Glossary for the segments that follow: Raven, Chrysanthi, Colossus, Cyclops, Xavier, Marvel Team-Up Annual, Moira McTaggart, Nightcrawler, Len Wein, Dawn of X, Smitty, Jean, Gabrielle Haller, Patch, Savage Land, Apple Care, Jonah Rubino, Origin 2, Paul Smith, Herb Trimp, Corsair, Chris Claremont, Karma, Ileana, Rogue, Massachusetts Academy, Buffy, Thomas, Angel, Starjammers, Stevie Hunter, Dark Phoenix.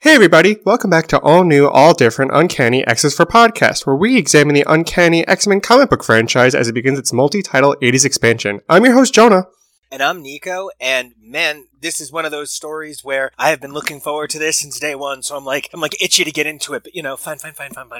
Hey everybody, welcome back to all new, all different Uncanny X's for Podcast, where we examine the Uncanny X-Men comic book franchise as it begins its multi-title 80s expansion. I'm your host, Jonah. And I'm Nico, and man, this is one of those stories where I have been looking forward to this since day one, so I'm itchy to get into it, but you know, fine,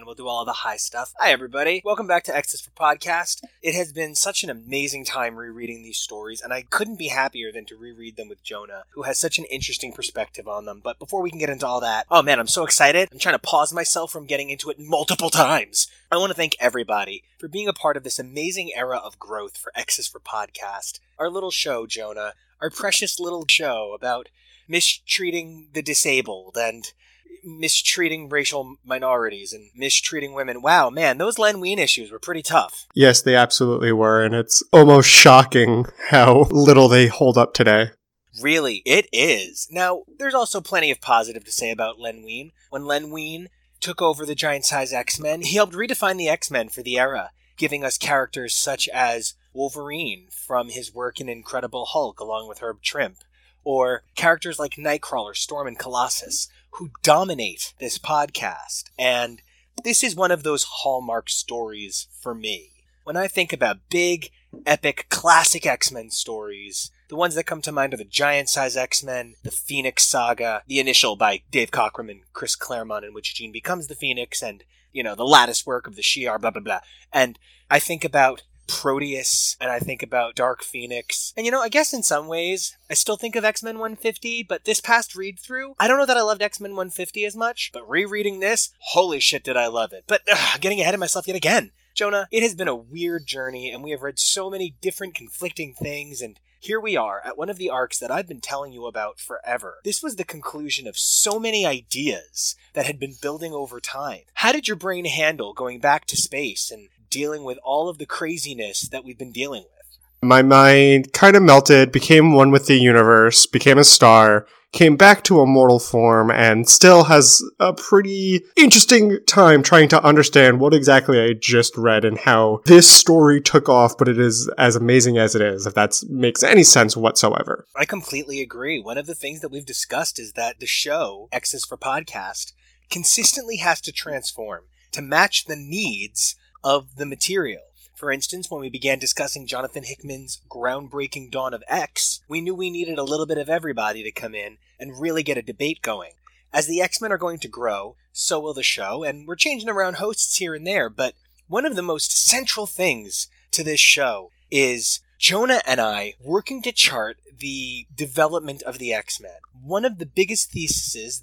we'll do all the high stuff. Hi everybody, welcome back to X's for Podcast. It has been such an amazing time rereading these stories, and I couldn't be happier than to reread them with Jonah, who has such an interesting perspective on them. But before we can get into all that, oh man, I'm so excited, I'm trying to pause myself from getting into it multiple times. I want to thank everybody for being a part of this amazing era of growth for X's for Podcast. Our little show, Jonah, our precious little show about mistreating the disabled and mistreating racial minorities and mistreating women. Wow, man, those Len Wein issues were pretty tough. Yes, they absolutely were, and it's almost shocking how little they hold up today. Really, it is. Now, there's also plenty of positive to say about Len Wein. When Len Wein took over the giant-sized X-Men, he helped redefine the X-Men for the era, giving us characters such as Wolverine from his work in Incredible Hulk along with Herb Trimp, or characters like Nightcrawler, Storm, and Colossus, who dominate this podcast. And this is one of those hallmark stories for me. When I think about big, epic, classic X-Men stories, the ones that come to mind are the giant-sized X-Men, the Phoenix Saga, the initial by Dave Cockrum and Chris Claremont, in which Jean becomes the Phoenix, and, you know, the lattice work of the Shi'ar, blah, blah, blah. And I think about Proteus, and I think about Dark Phoenix. And you know, I guess in some ways, I still think of X-Men 150, but this past read-through, I don't know that I loved X-Men 150 as much, but rereading this, holy shit did I love it. But getting ahead of myself yet again. Jonah, it has been a weird journey, and we have read so many different conflicting things, and here we are at one of the arcs that I've been telling you about forever. This was the conclusion of so many ideas that had been building over time. How did your brain handle going back to space and dealing with all of the craziness that we've been dealing with? My mind kind of melted, became one with the universe, became a star, came back to a mortal form, and still has a pretty interesting time trying to understand what exactly I just read and how this story took off, but it is as amazing as it is, if that makes any sense whatsoever. I completely agree. One of the things that we've discussed is that the show, X's for Podcast, consistently has to transform to match the needs of the material. For instance, when we began discussing Jonathan Hickman's groundbreaking Dawn of X, we knew we needed a little bit of everybody to come in and really get a debate going. As the X-Men are going to grow, so will the show, and we're changing around hosts here and there, but one of the most central things to this show is Jonah and I working to chart the development of the X-Men. One of the biggest theses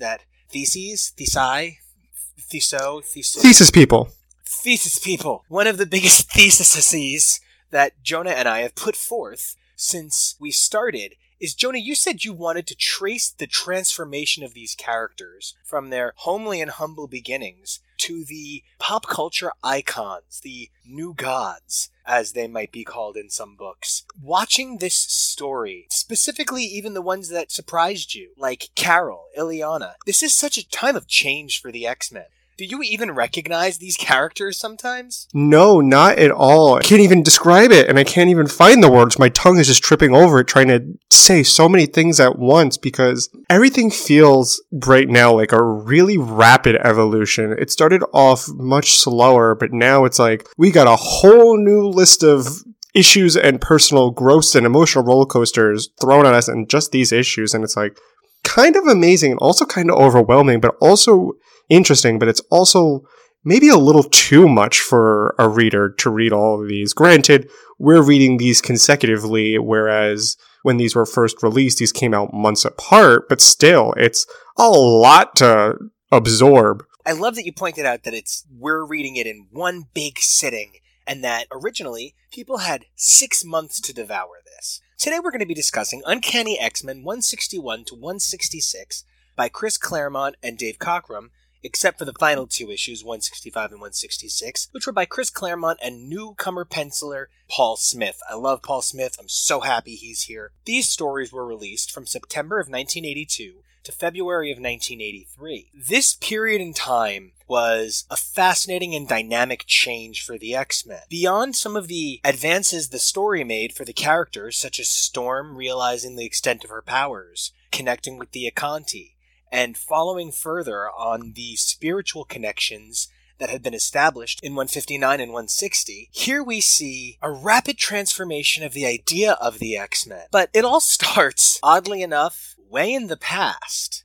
one of the biggest theses that Jonah and I have put forth since we started is, Jonah, you said you wanted to trace the transformation of these characters from their homely and humble beginnings to the pop culture icons, the new gods, as they might be called in some books. Watching this story, specifically even the ones that surprised you, like Carol, Ileana, this is such a time of change for the X-Men. Do you even recognize these characters sometimes? No, not at all. I can't even describe it, and I can't even find the words. My tongue is just tripping over it, trying to say so many things at once, because everything feels right now like a really rapid evolution. It started off much slower, but now it's like we got a whole new list of issues and personal growths and emotional roller coasters thrown at us in just these issues, and it's like kind of amazing and also kind of overwhelming, but also interesting, but it's also maybe a little too much for a reader to read all of these. Granted, we're reading these consecutively, whereas when these were first released, these came out months apart, but still, it's a lot to absorb. I love that you pointed out that we're reading it in one big sitting, and that originally people had 6 months to devour this. Today we're going to be discussing Uncanny X-Men 161 to 166 by Chris Claremont and Dave Cockrum, except for the final two issues, 165 and 166, which were by Chris Claremont and newcomer penciler Paul Smith. I love Paul Smith. I'm so happy he's here. These stories were released from September of 1982 to February of 1983. This period in time was a fascinating and dynamic change for the X-Men. Beyond some of the advances the story made for the characters, such as Storm realizing the extent of her powers, connecting with the Akanti, and following further on the spiritual connections that had been established in 159 and 160, here we see a rapid transformation of the idea of the X-Men. But it all starts, oddly enough, way in the past.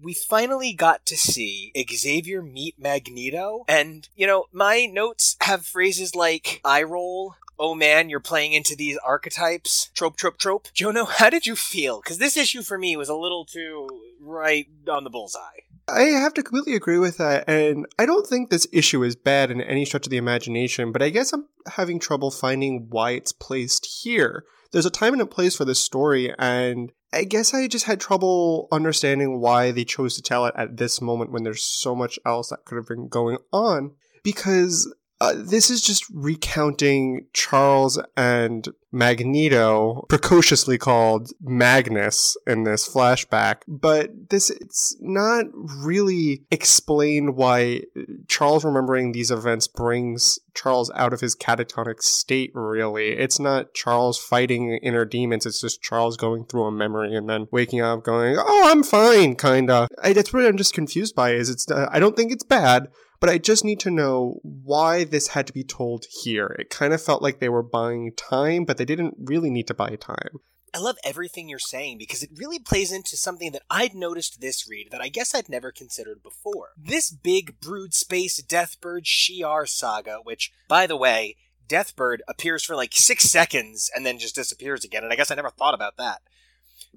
We finally got to see Xavier meet Magneto, and, my notes have phrases like eye roll, oh man, you're playing into these archetypes, trope. Jonah, how did you feel? Because this issue for me was a little too right on the bullseye. I have to completely agree with that, and I don't think this issue is bad in any stretch of the imagination, but I guess I'm having trouble finding why it's placed here. There's a time and a place for this story, and I guess I just had trouble understanding why they chose to tell it at this moment when there's so much else that could have been going on, because this is just recounting Charles and Magneto, precociously called Magnus in this flashback, but it's not really explained why Charles remembering these events brings Charles out of his catatonic state, really. It's not Charles fighting inner demons, it's just Charles going through a memory and then waking up going, oh, I'm fine, kind of. That's what I'm just confused by, is I don't think it's bad, but I just need to know why this had to be told here. It kind of felt like they were buying time, but they didn't really need to buy time. I love everything you're saying because it really plays into something that I'd noticed this read that I guess I'd never considered before. This big Brood Space Deathbird Shi'ar saga, which, by the way, Deathbird appears for like 6 seconds and then just disappears again, and I guess I never thought about that.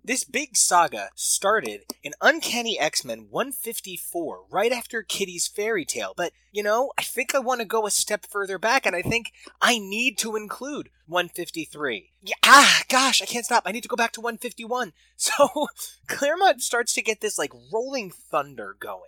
This big saga started in Uncanny X-Men 154, right after Kitty's fairy tale. But, I think I want to go a step further back, and I think I need to include 153. Yeah, gosh, I can't stop. I need to go back to 151. So Claremont starts to get this, rolling thunder going.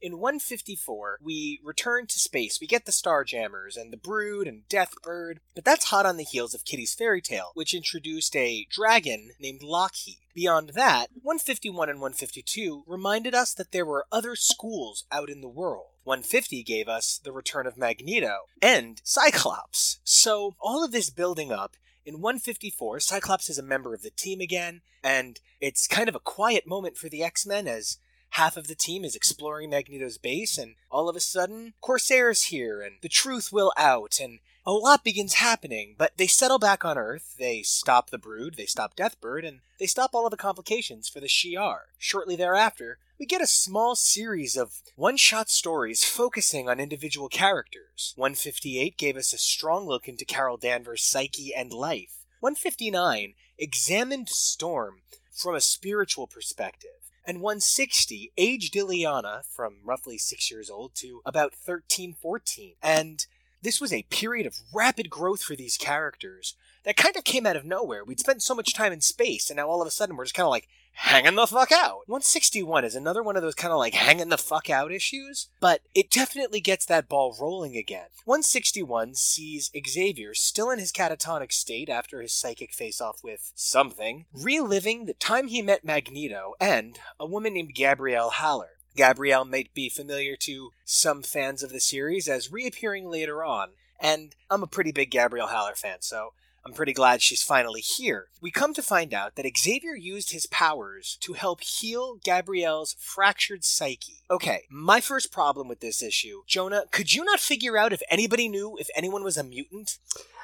In 154, we return to space. We get the Starjammers and the Brood and Deathbird, but that's hot on the heels of Kitty's fairy tale, which introduced a dragon named Lockheed. Beyond that, 151 and 152 reminded us that there were other schools out in the world. 150 gave us the return of Magneto and Cyclops. So all of this building up. In 154, Cyclops is a member of the team again, and it's kind of a quiet moment for the X-Men as half of the team is exploring Magneto's base, and all of a sudden, Corsair's here, and the truth will out, and a lot begins happening. But they settle back on Earth, they stop the Brood, they stop Deathbird, and they stop all of the complications for the Shi'ar. Shortly thereafter, we get a small series of one-shot stories focusing on individual characters. 158 gave us a strong look into Carol Danvers' psyche and life. 159 examined Storm from a spiritual perspective. And 160 aged Ileana from roughly 6 years old to about 13, 14. And this was a period of rapid growth for these characters that kind of came out of nowhere. We'd spent so much time in space, and now all of a sudden we're just kind of hanging the fuck out. 161 is another one of those kind of hanging the fuck out issues, but it definitely gets that ball rolling again. 161 sees Xavier still in his catatonic state after his psychic face-off with something, reliving the time he met Magneto and a woman named Gabrielle Haller. Gabrielle might be familiar to some fans of the series as reappearing later on, and I'm a pretty big Gabrielle Haller fan, so I'm pretty glad she's finally here. We come to find out that Xavier used his powers to help heal Gabrielle's fractured psyche. Okay, my first problem with this issue, Jonah, could you not figure out if anybody knew if anyone was a mutant?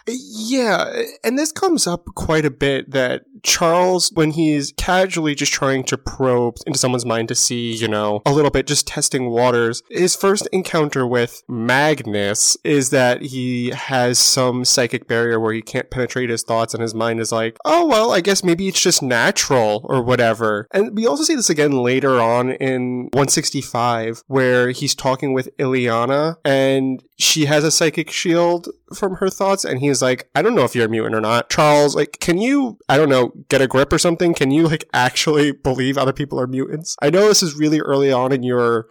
Yeah, and this comes up quite a bit, that Charles, when he's casually just trying to probe into someone's mind to see, you know, a little bit, just testing waters, his first encounter with Magnus is that he has some psychic barrier where he can't penetrate his thoughts, and his mind is like, oh, well, I guess maybe it's just natural or whatever. And we also see this again later on in 165, where he's talking with Ileana, and she has a psychic shield from her thoughts, and he's like, I don't know if you're a mutant or not. Charles, like, can you, I don't know, get a grip or something? Can you, like, actually believe other people are mutants? I know this is really early on in your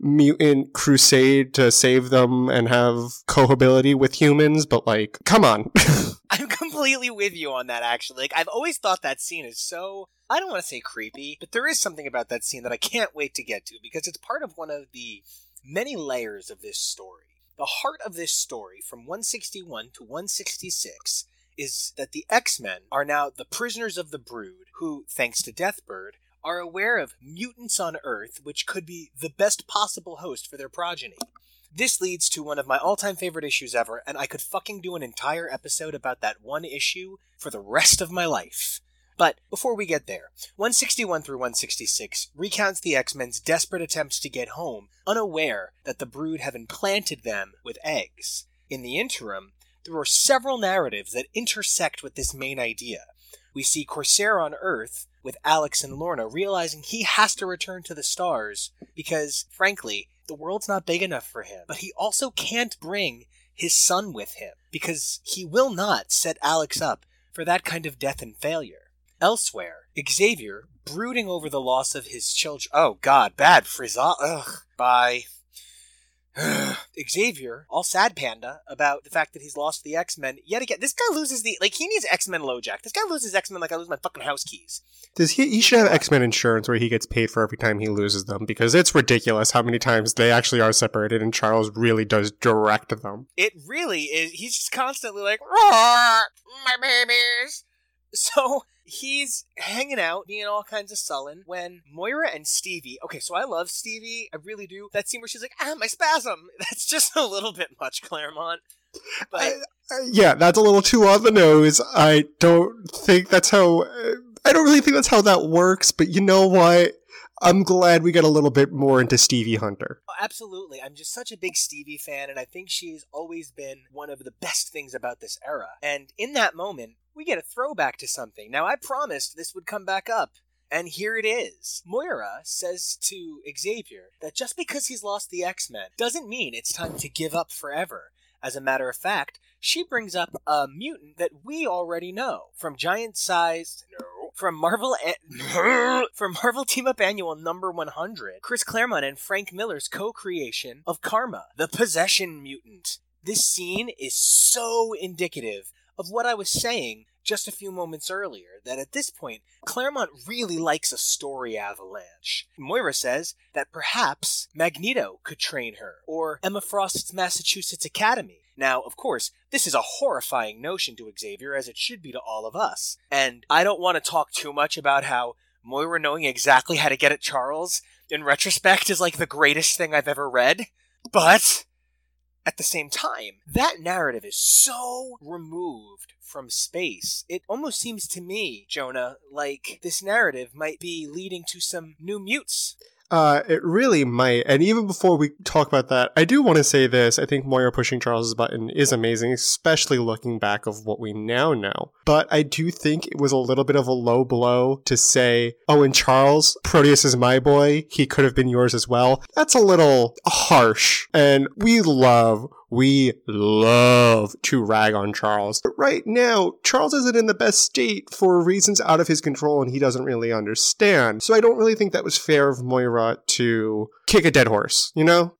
mutant crusade to save them and have cohability with humans, but, like, come on. I'm completely with you on that, actually. Like, I've always thought that scene is so, I don't want to say creepy, but there is something about that scene that I can't wait to get to, because it's part of one of the many layers of this story. The heart of this story, from 161 to 166, is that the X-Men are now the prisoners of the Brood, who, thanks to Deathbird, are aware of mutants on Earth, which could be the best possible host for their progeny. This leads to one of my all-time favorite issues ever, and I could fucking do an entire episode about that one issue for the rest of my life. But before we get there, 161 through 166 recounts the X-Men's desperate attempts to get home, unaware that the Brood have implanted them with eggs. In the interim, there are several narratives that intersect with this main idea. We see Corsair on Earth, with Alex and Lorna realizing he has to return to the stars because, frankly, the world's not big enough for him. But he also can't bring his son with him because he will not set Alex up for that kind of death and failure. Elsewhere, Xavier, brooding over the loss of his children... Oh, God, bad Frieza. Ugh, bye. Xavier, all sad panda, about the fact that he's lost the X-Men yet again. This guy loses the... Like, he needs X-Men LoJack. This guy loses X-Men like I lose my fucking house keys. Does he? He should have X-Men insurance where he gets paid for every time he loses them, because it's ridiculous how many times they actually are separated, and Charles really does direct them. It really is. He's just constantly like, "Roar, my babies!" So... he's hanging out, being all kinds of sullen, when Moira and Stevie... Okay, so I love Stevie. I really do. That scene where she's like, my spasm. That's just a little bit much, Claremont. But yeah, that's a little too on the nose. I don't think that's how... I don't really think that's how that works, but you know what? I'm glad we got a little bit more into Stevie Hunter. Oh, absolutely. I'm just such a big Stevie fan, and I think she's always been one of the best things about this era. And in that moment... we get a throwback to something. Now, I promised this would come back up, and here it is. Moira says to Xavier that just because he's lost the X-Men doesn't mean it's time to give up forever. As a matter of fact, she brings up a mutant that we already know from giant-sized... No. From Marvel Team-Up Annual number 100, Chris Claremont and Frank Miller's co-creation of Karma, the Possession Mutant. This scene is so indicative of what I was saying just a few moments earlier, that at this point, Claremont really likes a story avalanche. Moira says that perhaps Magneto could train her, or Emma Frost's Massachusetts Academy. Now, of course, this is a horrifying notion to Xavier, as it should be to all of us. And I don't want to talk too much about how Moira knowing exactly how to get at Charles, in retrospect, is like the greatest thing I've ever read. But... at the same time, that narrative is so removed from space. It almost seems to me, Jonah, like this narrative might be leading to some new mutes. It really might. And even before we talk about that, I do want to say this. I think Moira pushing Charles's button is amazing, especially looking back of what we now know. But I do think it was a little bit of a low blow to say, oh, and Charles, Proteus is my boy. He could have been yours as well. That's a little harsh. And we love to rag on Charles. But right now, Charles isn't in the best state for reasons out of his control, and he doesn't really understand. So I don't really think that was fair of Moira to kick a dead horse, you know?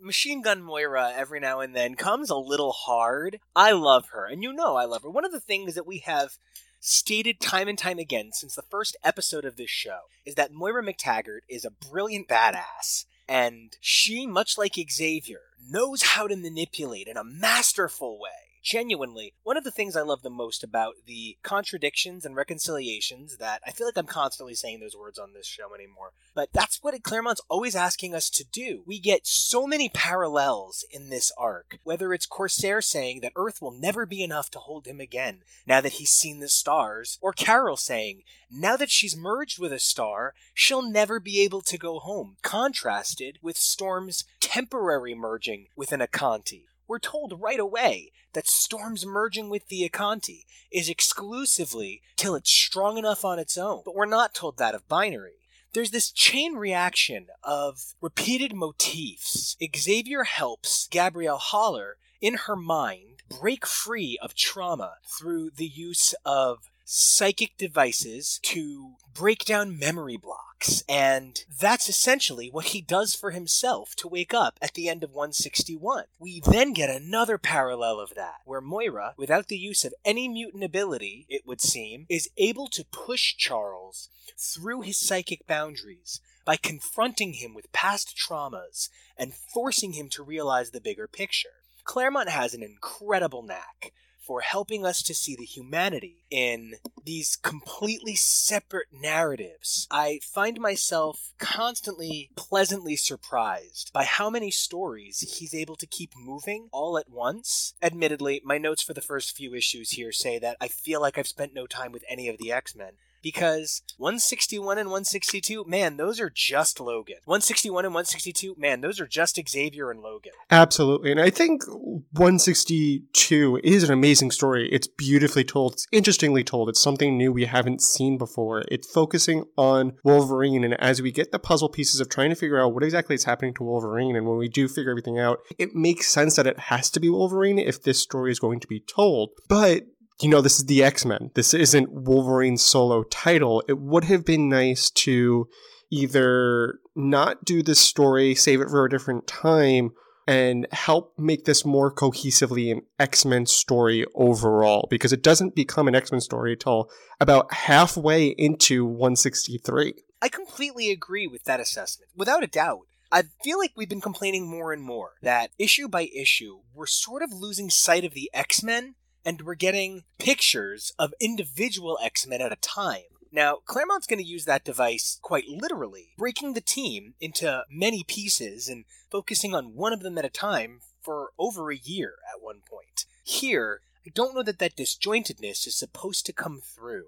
Machine Gun Moira every now and then comes a little hard. I love her, and you know I love her. One of the things that we have stated time and time again since the first episode of this show is that Moira McTaggart is a brilliant badass. And she, much like Xavier, knows how to manipulate in a masterful way. genuinely, one of the things I love the most about the contradictions and reconciliations that I feel like I'm constantly saying those words on this show anymore, but that's what Claremont's always asking us to do. We get so many parallels in this arc, whether it's Corsair saying that Earth will never be enough to hold him again now that he's seen the stars, or Carol saying, now that she's merged with a star, she'll never be able to go home, contrasted with Storm's temporary merging with an Akanti. We're told right away that Storm's merging with the Akanti is exclusively till it's strong enough on its own, but we're not told that of Binary. There's this chain reaction of repeated motifs. Xavier helps Gabrielle Haller, in her mind, break free of trauma through the use of psychic devices to break down memory blocks, and that's essentially what he does for himself to wake up at the end of 161. We then get another parallel of that, where Moira, without the use of any mutant ability, it would seem, is able to push Charles through his psychic boundaries by confronting him with past traumas and forcing him to realize the bigger picture. Claremont has an incredible knack for helping us to see the humanity in these completely separate narratives. I find myself constantly pleasantly surprised by how many stories he's able to keep moving all at once. Admittedly, my notes for the first few issues here say that I feel like I've spent no time with any of the X-Men, because 161 and 162, man, those are just Logan. 161 and 162, man, those are just Xavier and Logan. Absolutely. And I think 162 is an amazing story. It's beautifully told. It's interestingly told. It's something new we haven't seen before. It's focusing on Wolverine. And as we get the puzzle pieces of trying to figure out what exactly is happening to Wolverine, and when we do figure everything out, it makes sense that it has to be Wolverine if this story is going to be told. But you know, this is the X-Men. This isn't Wolverine's solo title. It would have been nice to either not do this story, save it for a different time, and help make this more cohesively an X-Men story overall, because it doesn't become an X-Men story until about halfway into 163. I completely agree with that assessment, without a doubt. I feel like we've been complaining more and more that issue by issue, we're sort of losing sight of the X-Men, and we're getting pictures of individual X-Men at a time. Now, Claremont's going to use that device quite literally, breaking the team into many pieces and focusing on one of them at a time for over a year at one point. Here, I don't know that that disjointedness is supposed to come through.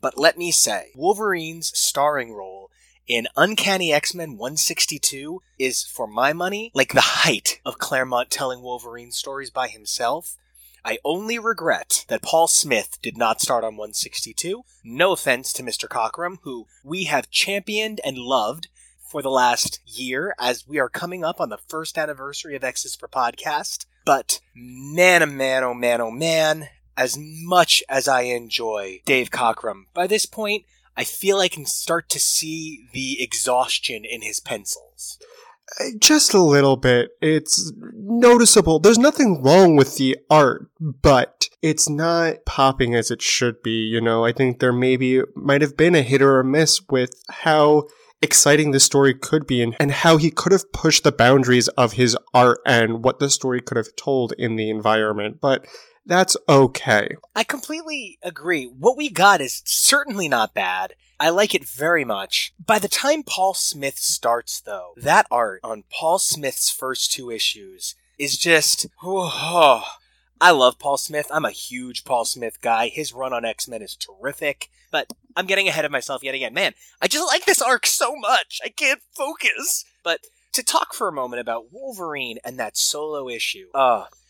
But let me say, Wolverine's starring role in Uncanny X-Men 162 is, for my money, like the height of Claremont telling Wolverine stories by himself. I only regret that Paul Smith did not start on 162. No offense to Mr. Cockrum, who we have championed and loved for the last year, as we are coming up on the first anniversary of X's for Podcast. But man, oh man, oh man, oh man, as much as I enjoy Dave Cockrum, by this point, I feel I can start to see the exhaustion in his pencils. Just a little bit. It's noticeable. There's nothing wrong with the art, but it's not popping as it should be. You know, I think there might have been a hit or a miss with how exciting this story could be and how he could have pushed the boundaries of his art and what the story could have told in the environment. But that's okay. I completely agree. What we got is certainly not bad. I like it very much. By the time Paul Smith starts, though, that art on Paul Smith's first two issues is just, oh, I love Paul Smith. I'm a huge Paul Smith guy. His run on X-Men is terrific. But I'm getting ahead of myself yet again. Man, I just like this arc so much. I can't focus. But to talk for a moment about Wolverine and that solo issue,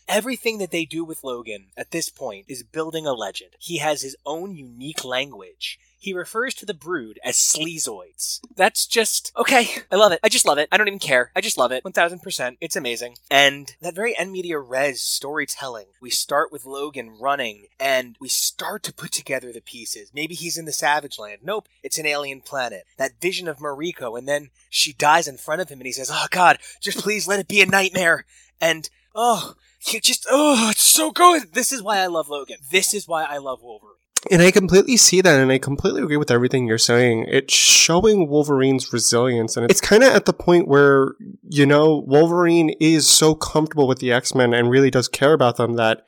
everything that they do with Logan at this point is building a legend. He has his own unique language. He refers to the Brood as sleazoids. That's just, okay, I love it. I just love it. I don't even care. I just love it. 1000%. It's amazing. And that very end media res storytelling. We start with Logan running, and we start to put together the pieces. Maybe he's in the Savage Land. Nope, it's an alien planet. That vision of Mariko, and then she dies in front of him, and he says, oh, God, just please let it be a nightmare. And, oh, it's so good. This is why I love Logan. This is why I love Wolverine. And I completely see that, and I completely agree with everything you're saying. It's showing Wolverine's resilience, and it's kind of at the point where, you know, Wolverine is so comfortable with the X-Men and really does care about them that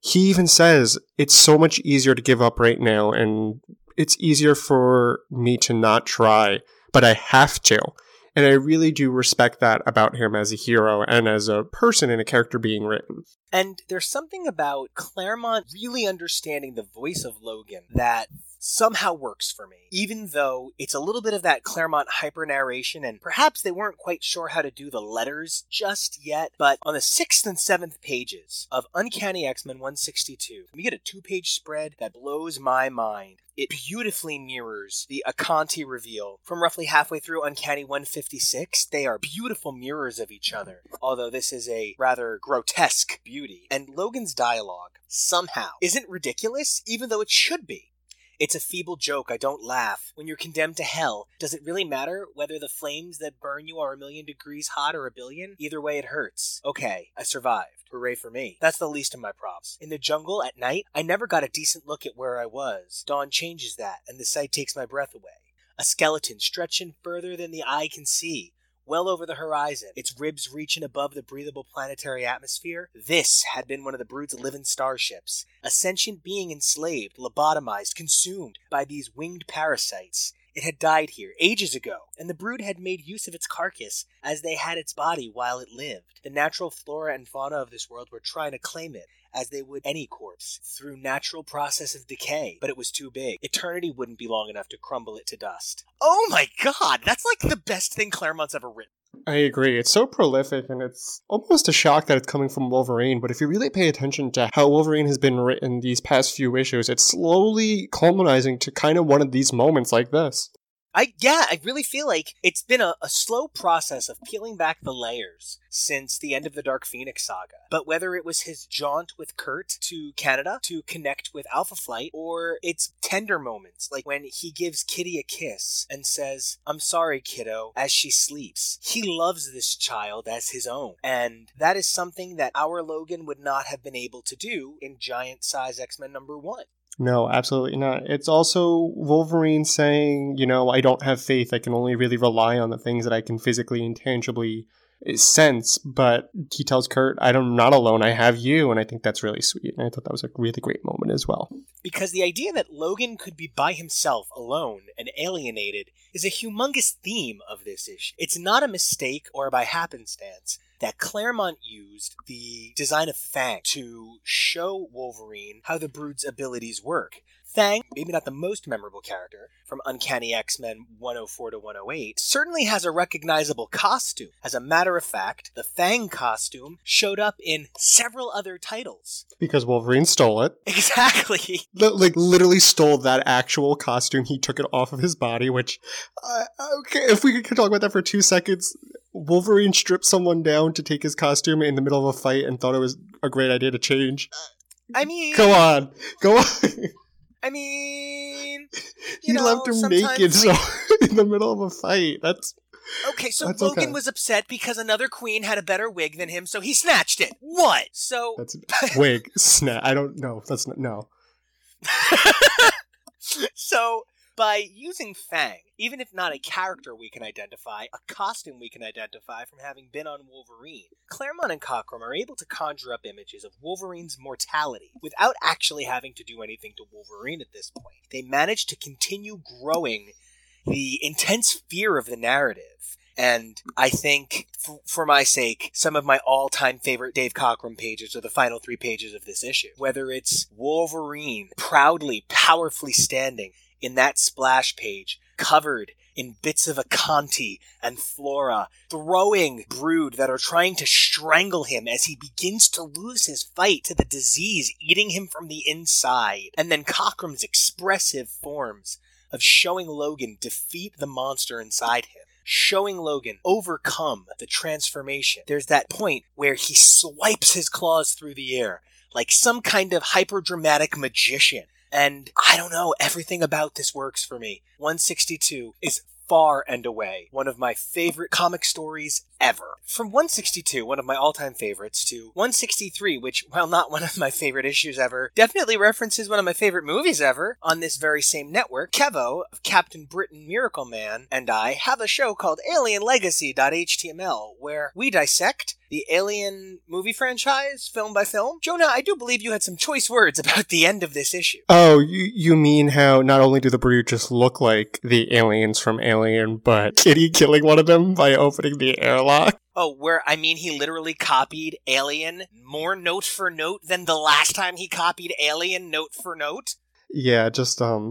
he even says, it's so much easier to give up right now, and it's easier for me to not try, but I have to. And I really do respect that about him as a hero and as a person and a character being written. And there's something about Claremont really understanding the voice of Logan that somehow works for me, even though it's a little bit of that Claremont hyper-narration, and perhaps they weren't quite sure how to do the letters just yet, but on the 6th and 7th pages of Uncanny X-Men 162, we get a 2-page spread that blows my mind. It beautifully mirrors the Akanti reveal from roughly halfway through Uncanny 156. They are beautiful mirrors of each other, although this is a rather grotesque beauty. And Logan's dialogue, somehow, isn't ridiculous, even though it should be. It's a feeble joke, I don't laugh. When you're condemned to hell, does it really matter whether the flames that burn you are 1,000,000 degrees hot or 1,000,000,000? Either way, it hurts. Okay, I survived. Hooray for me. That's the least of my problems. In the jungle, at night, I never got a decent look at where I was. Dawn changes that, and the sight takes my breath away. A skeleton stretching further than the eye can see, well over the horizon, its ribs reaching above the breathable planetary atmosphere. This had been one of the Brood's living starships, a sentient being enslaved, lobotomized, consumed by these winged parasites. It had died here ages ago, and the Brood had made use of its carcass as they had its body while it lived. The natural flora and fauna of this world were trying to claim it, as they would any corpse, through natural process of decay. But it was too big. Eternity wouldn't be long enough to crumble it to dust. Oh my god! That's like the best thing Claremont's ever written. I agree. It's so prolific, and it's almost a shock that it's coming from Wolverine, but if you really pay attention to how Wolverine has been written these past few issues, it's slowly culminating to kind of one of these moments like this. I really feel like it's been a slow process of peeling back the layers since the end of the Dark Phoenix saga. But whether it was his jaunt with Kurt to Canada to connect with Alpha Flight, or its tender moments, like when he gives Kitty a kiss and says, "I'm sorry, kiddo," as she sleeps. He loves this child as his own. And that is something that our Logan would not have been able to do in Giant Size X-Men #1. No, absolutely not. It's also Wolverine saying, you know, I don't have faith. I can only really rely on the things that I can physically and tangibly sense. But he tells Kurt, I'm not alone. I have you. And I think that's really sweet. And I thought that was a really great moment as well. Because the idea that Logan could be by himself, alone, and alienated is a humongous theme of this issue. It's not a mistake or by happenstance that Claremont used the design of Fang to show Wolverine how the Brood's abilities work. Fang, maybe not the most memorable character from Uncanny X-Men 104 to 108, certainly has a recognizable costume. As a matter of fact, the Fang costume showed up in several other titles. Because Wolverine stole it. Exactly. Literally stole that actual costume. He took it off of his body, which, okay, if we could talk about that for 2 seconds. Wolverine stripped someone down to take his costume in the middle of a fight and thought it was a great idea to change. Go on. He left him naked in the middle of a fight. Logan was upset because another queen had a better wig than him, so he snatched it. What? So that's wig snap. I don't know. That's not no. So by using Fang, even if not a character we can identify, a costume we can identify from having been on Wolverine, Claremont and Cockrum are able to conjure up images of Wolverine's mortality without actually having to do anything to Wolverine at this point. They manage to continue growing the intense fear of the narrative. And I think, for my sake, some of my all-time favorite Dave Cockrum pages are the final 3 pages of this issue. Whether it's Wolverine proudly, powerfully standing in that splash page, covered in bits of Akanti and flora, throwing Brood that are trying to strangle him as he begins to lose his fight to the disease eating him from the inside. And then Cockrum's expressive forms of showing Logan defeat the monster inside him, showing Logan overcome the transformation. There's that point where he swipes his claws through the air like some kind of hyper-dramatic magician. And I don't know, everything about this works for me. 162 is far and away one of my favorite comic stories ever. From 162, one of my all-time favorites, to 163, which, while not one of my favorite issues ever, definitely references one of my favorite movies ever on this very same network. Kevo of Captain Britain, Miracle Man, and I have a show called AlienLegacy.html where we dissect the Alien movie franchise, film by film. Jonah, I do believe you had some choice words about the end of this issue. Oh, you mean how not only do the Brood just look like the aliens from Alien, but Kitty killing one of them by opening the airlock? Oh, he literally copied Alien more note for note than the last time he copied Alien note for note? Yeah, just a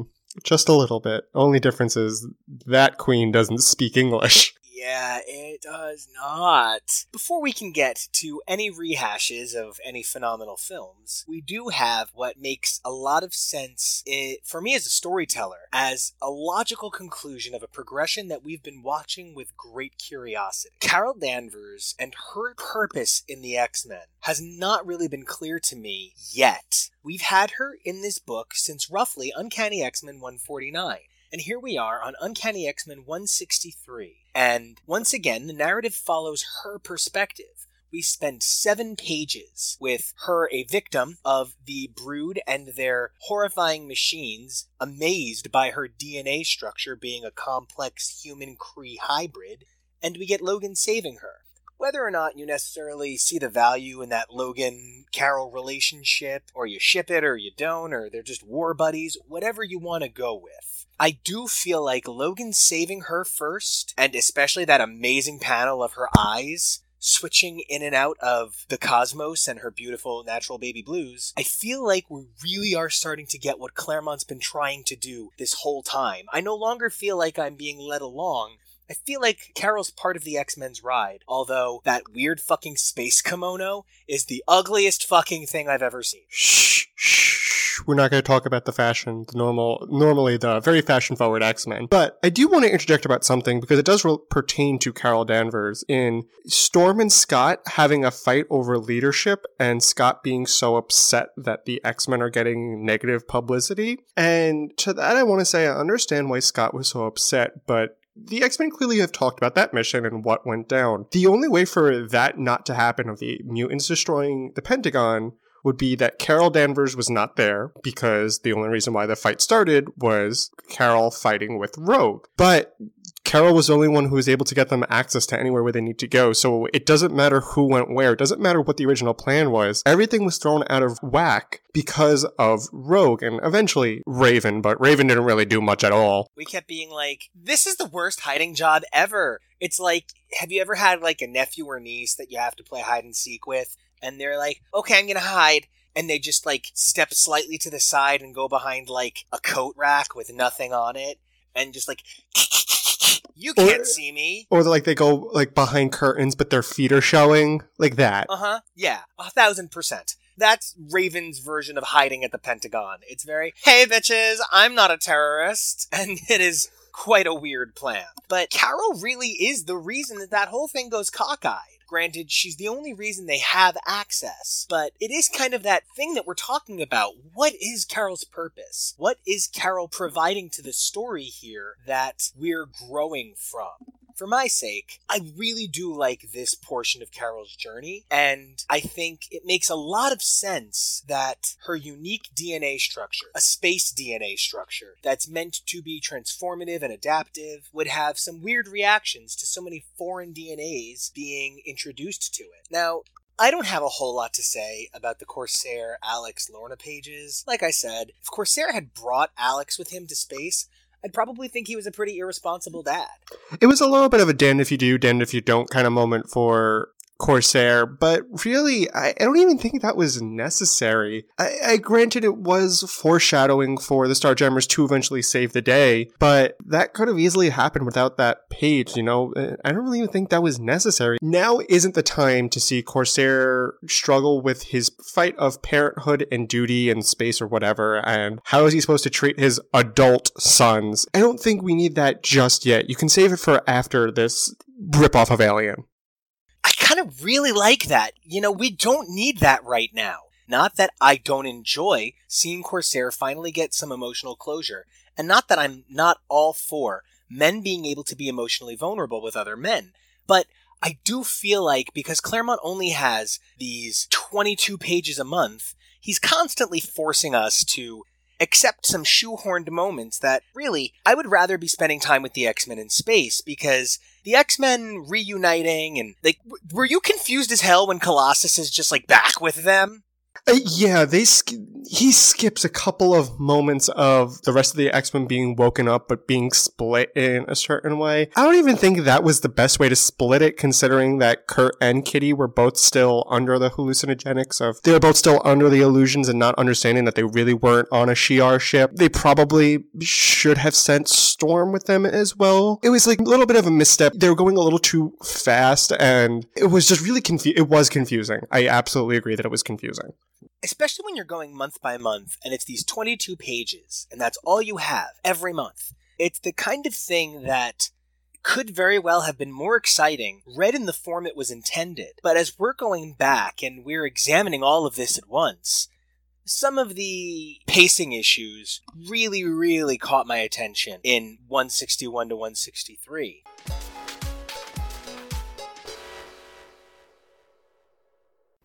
little bit. Only difference is that queen doesn't speak English. Yeah, it does not. Before we can get to any rehashes of any phenomenal films, we do have what makes a lot of sense, for me as a storyteller, as a logical conclusion of a progression that we've been watching with great curiosity. Carol Danvers and her purpose in the X-Men has not really been clear to me yet. We've had her in this book since roughly Uncanny X-Men 149. And here we are on Uncanny X-Men 163. And once again, the narrative follows her perspective. We spend 7 pages with her, a victim of the Brood and their horrifying machines, amazed by her DNA structure being a complex human-Kree hybrid, and we get Logan saving her. Whether or not you necessarily see the value in that Logan-Carol relationship, or you ship it, or you don't, or they're just war buddies, whatever you want to go with. I do feel like Logan saving her first, and especially that amazing panel of her eyes switching in and out of the cosmos and her beautiful natural baby blues, I feel like we really are starting to get what Claremont's been trying to do this whole time. I no longer feel like I'm being led along. I feel like Carol's part of the X-Men's ride, although that weird fucking space kimono is the ugliest fucking thing I've ever seen. Shh. We're not going to talk about the fashion, normally the very fashion-forward X-Men. But I do want to interject about something, because it does pertain to Carol Danvers, in Storm and Scott having a fight over leadership, and Scott being so upset that the X-Men are getting negative publicity. And to that, I want to say I understand why Scott was so upset, but the X-Men clearly have talked about that mission and what went down. The only way for that not to happen, of the mutants destroying the Pentagon, would be that Carol Danvers was not there, because the only reason why the fight started was Carol fighting with Rogue. But Carol was the only one who was able to get them access to anywhere where they need to go, so it doesn't matter who went where. It doesn't matter what the original plan was. Everything was thrown out of whack because of Rogue and eventually Raven, but Raven didn't really do much at all. We kept being like, this is the worst hiding job ever. It's like, have you ever had like a nephew or niece that you have to play hide and seek with? And they're like, okay, I'm going to hide. And they just, like, step slightly to the side and go behind, like, a coat rack with nothing on it. And just, like, you can't see me. Or, like, they go, like, behind curtains, but their feet are showing. Like that. Uh-huh. Yeah. 1,000%. That's Raven's version of hiding at the Pentagon. It's very, hey, bitches, I'm not a terrorist. And it is quite a weird plan. But Carol really is the reason that whole thing goes cockeyed. Granted, she's the only reason they have access, but it is kind of that thing that we're talking about. What is Carol's purpose? What is Carol providing to the story here that we're growing from? For my sake, I really do like this portion of Carol's journey, and I think it makes a lot of sense that her unique DNA structure, a space DNA structure that's meant to be transformative and adaptive, would have some weird reactions to so many foreign DNAs being introduced to it. Now, I don't have a whole lot to say about the Corsair Alex Lorna pages. Like I said, if Corsair had brought Alex with him to space, I'd probably think he was a pretty irresponsible dad. It was a little bit of a damned if you do, damned if you don't kind of moment for Corsair, but really, I don't even think that was necessary. I granted it was foreshadowing for the Starjammers to eventually save the day, but that could have easily happened without that page, you know? I don't really even think that was necessary. Now isn't the time to see Corsair struggle with his fight of parenthood and duty and space or whatever, and how is he supposed to treat his adult sons? I don't think we need that just yet. You can save it for after this ripoff of Alien. I kind of really like that. You know, we don't need that right now. Not that I don't enjoy seeing Corsair finally get some emotional closure, and not that I'm not all for men being able to be emotionally vulnerable with other men. But I do feel like, because Claremont only has these 22 pages a month, he's constantly forcing us to accept some shoehorned moments that, really, I would rather be spending time with the X-Men in space, because the X-Men reuniting and, like, were you confused as hell when Colossus is just, like, back with them? Yeah, he skips a couple of moments of the rest of the X-Men being woken up, but being split in a certain way. I don't even think that was the best way to split it, considering that Kurt and Kitty were both still under the hallucinogenics of... They were both still under the illusions and not understanding that they really weren't on a Shi'ar ship. They probably should have sent Storm with them as well. It was like a little bit of a misstep. They were going a little too fast, and it was just really confusing. It was confusing. I absolutely agree that it was confusing. Especially when you're going month by month, and it's these 22 pages, and that's all you have every month. It's the kind of thing that could very well have been more exciting, read in the form it was intended. But as we're going back and we're examining all of this at once, some of the pacing issues really, really caught my attention in 161 to 163.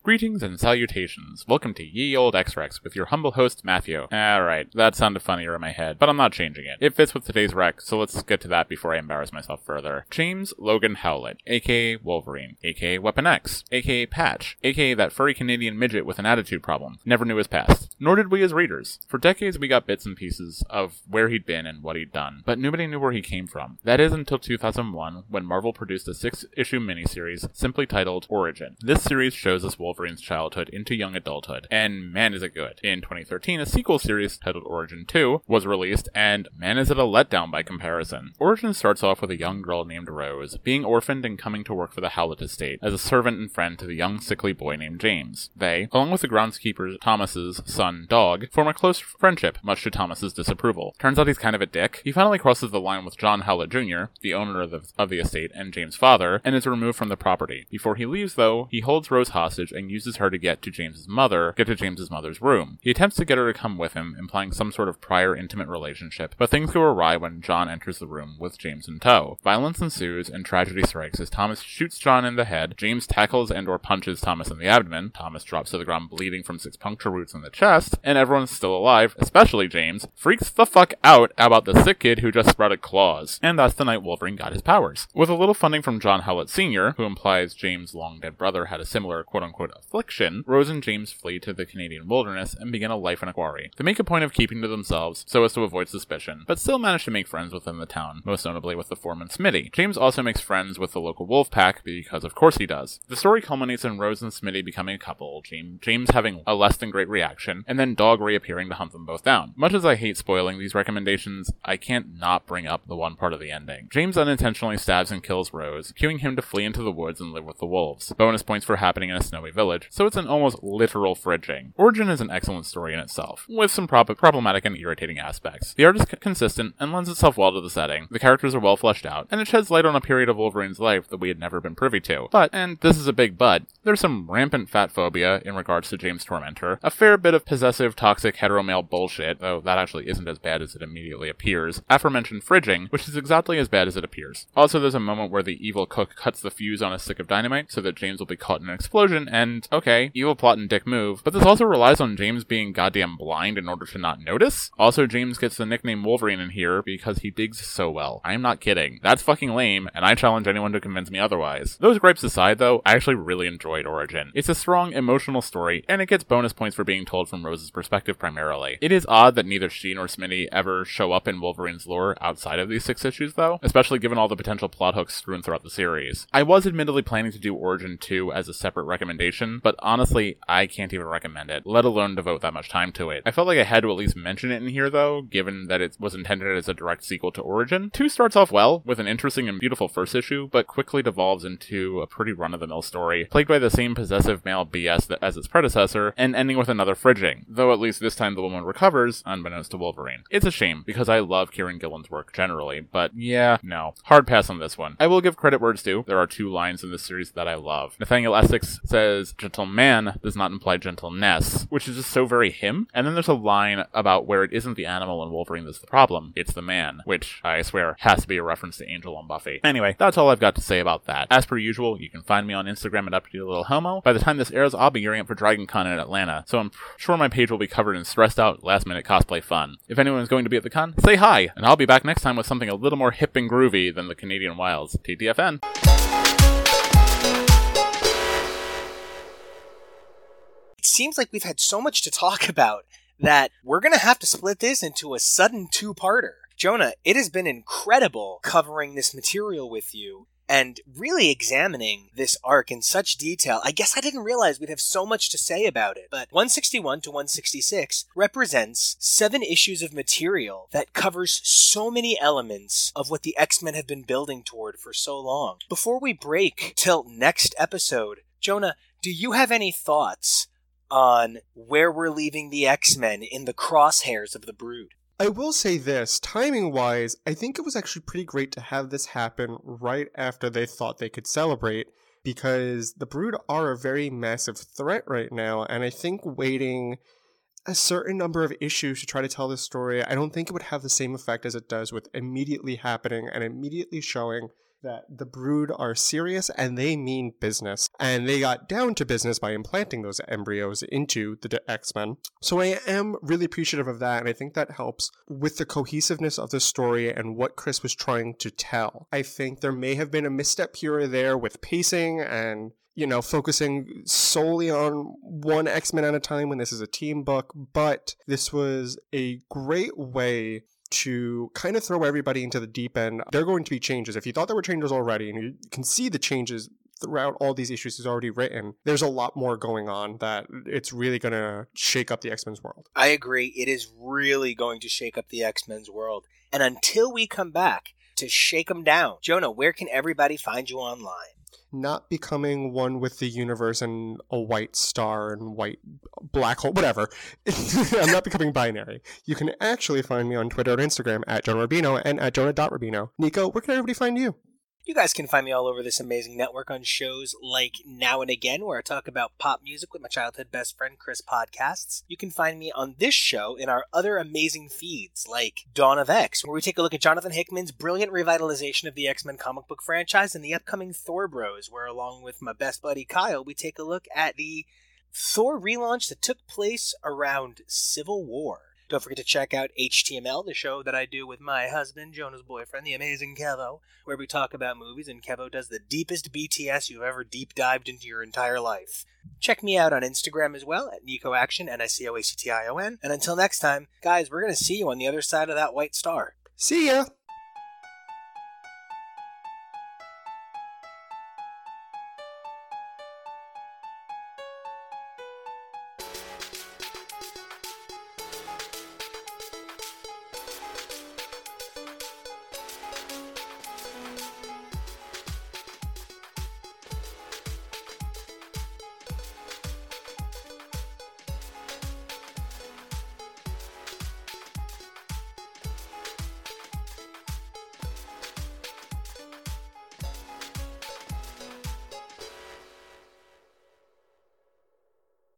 Greetings and salutations. Welcome to Ye Olde X-Rex with your humble host, Matthew. Alright, that sounded funnier in my head, but I'm not changing it. It fits with today's rec, so let's get to that before I embarrass myself further. James Logan Howlett, aka Wolverine, aka Weapon X, aka Patch, aka that furry Canadian midget with an attitude problem. Never knew his past. Nor did we as readers. For decades we got bits and pieces of where he'd been and what he'd done, but nobody knew where he came from. That is until 2001, when Marvel produced a 6-issue miniseries simply titled Origin. This series shows us Wolverine's childhood into young adulthood, and man is it good. In 2013, a sequel series titled Origin 2 was released, and man is it a letdown by comparison. Origin starts off with a young girl named Rose, being orphaned and coming to work for the Howlett estate as a servant and friend to the young sickly boy named James. They, along with the groundskeeper Thomas's son Dog, form a close friendship, much to Thomas's disapproval. Turns out he's kind of a dick. He finally crosses the line with John Howlett Jr., the owner of the estate and James' father, and is removed from the property. Before he leaves, though, he holds Rose hostage and uses her to get to James's mother's room. He attempts to get her to come with him, implying some sort of prior intimate relationship, but things go awry when John enters the room with James in tow. Violence ensues, and tragedy strikes as Thomas shoots John in the head, James tackles and or punches Thomas in the abdomen, Thomas drops to the ground bleeding from 6 puncture wounds in the chest, and everyone's still alive, especially James, freaks the fuck out about the sick kid who just sprouted claws. And that's the night Wolverine got his powers. With a little funding from John Howlett Sr., who implies James' long-dead brother had a similar quote-unquote affliction, Rose and James flee to the Canadian wilderness and begin a life in a quarry. They make a point of keeping to themselves so as to avoid suspicion, but still manage to make friends within the town, most notably with the foreman Smitty. James also makes friends with the local wolf pack, because of course he does. The story culminates in Rose and Smitty becoming a couple, James having a less than great reaction, and then Dog reappearing to hunt them both down. Much as I hate spoiling these recommendations, I can't not bring up the one part of the ending. James unintentionally stabs and kills Rose, cueing him to flee into the woods and live with the wolves. Bonus points for happening in a snowy village, so it's an almost literal fridging. Origin is an excellent story in itself, with some problematic and irritating aspects. The art is consistent and lends itself well to the setting, the characters are well fleshed out, and it sheds light on a period of Wolverine's life that we had never been privy to. But, and this is a big but, there's some rampant fat phobia in regards to James' tormentor, a fair bit of possessive, toxic, heteromale bullshit, though that actually isn't as bad as it immediately appears, aforementioned fridging, which is exactly as bad as it appears. Also, there's a moment where the evil cook cuts the fuse on a stick of dynamite so that James will be caught in an explosion, and okay, evil plot and dick move, but this also relies on James being goddamn blind in order to not notice. Also, James gets the nickname Wolverine in here because he digs so well. I'm not kidding. That's fucking lame, and I challenge anyone to convince me otherwise. Those gripes aside, though, I actually really enjoyed Origin. It's a strong, emotional story, and it gets bonus points for being told from Rose's perspective primarily. It is odd that neither she nor Smitty ever show up in Wolverine's lore outside of these 6 issues, though, especially given all the potential plot hooks strewn throughout the series. I was admittedly planning to do Origin 2 as a separate recommendation, but honestly, I can't even recommend it, let alone devote that much time to it. I felt like I had to at least mention it in here, though, given that it was intended as a direct sequel to Origin. 2 starts off well, with an interesting and beautiful first issue, but quickly devolves into a pretty run-of-the-mill story, plagued by the same possessive male BS as its predecessor, and ending with another fridging, though at least this time the woman recovers, unbeknownst to Wolverine. It's a shame, because I love Kieran Gillen's work generally, but yeah, no. Hard pass on this one. I will give credit where it's due. There are 2 lines in this series that I love. Nathaniel Essex says, says, "Gentleman does not imply gentleness," which is just so very him. And then there's a line about where it isn't the animal in Wolverine that's the problem, it's the man, which I swear has to be a reference to Angel on Buffy. Anyway, that's all I've got to say about that. As per usual, you can find me on Instagram at UpToYourLittleHomo. By the time this airs, I'll be gearing up for DragonCon in Atlanta, so I'm sure my page will be covered in stressed out, last minute cosplay fun. If anyone is going to be at the con, say hi, and I'll be back next time with something a little more hip and groovy than the Canadian Wilds. TTFN. It seems like we've had so much to talk about that we're going to have to split this into a sudden two-parter. Jonah, it has been incredible covering this material with you and really examining this arc in such detail. I guess I didn't realize we'd have so much to say about it, but 161 to 166 represents 7 issues of material that covers so many elements of what the X-Men have been building toward for so long. Before we break till next episode, Jonah, do you have any thoughts on where we're leaving the X-Men in the crosshairs of the Brood? I will say this, timing-wise, I think it was actually pretty great to have this happen right after they thought they could celebrate, because the Brood are a very massive threat right now, and I think waiting a certain number of issues to try to tell this story, I don't think it would have the same effect as it does with immediately happening and immediately showing that the Brood are serious and they mean business. And they got down to business by implanting those embryos into the X-Men. So I am really appreciative of that, and I think that helps with the cohesiveness of the story and what Chris was trying to tell. I think there may have been a misstep here or there with pacing and, you know, focusing solely on one X-Men at a time when this is a team book, but this was a great way to kind of throw everybody into the deep end. There are going to be changes. If you thought there were changes already, and you can see the changes throughout all these issues he's already written, there's a lot more going on that it's really going to shake up the X-Men's world. I agree. It is really going to shake up the X-Men's world. And until we come back to shake them down, Jonah, where can everybody find you online? Not becoming one with the universe and a white star and white black hole, whatever. I'm not becoming binary. You can actually find me on Twitter and Instagram at Jonah Rubino and at Jonah.Rubino. Nico, where can everybody find you? You guys can find me all over this amazing network on shows like Now and Again, where I talk about pop music with my childhood best friend Chris Podcasts. You can find me on this show in our other amazing feeds like Dawn of X, where we take a look at Jonathan Hickman's brilliant revitalization of the X-Men comic book franchise, and the upcoming Thor Bros, where along with my best buddy Kyle, we take a look at the Thor relaunch that took place around Civil War. Don't forget to check out HTML, the show that I do with my husband, Jonah's boyfriend, the amazing Kevo, where we talk about movies, and Kevo does the deepest BTS you've ever deep-dived into your entire life. Check me out on Instagram as well, at NicoAction, N-I-C-O-A-C-T-I-O-N. And until next time, guys, we're going to see you on the other side of that white star. See ya!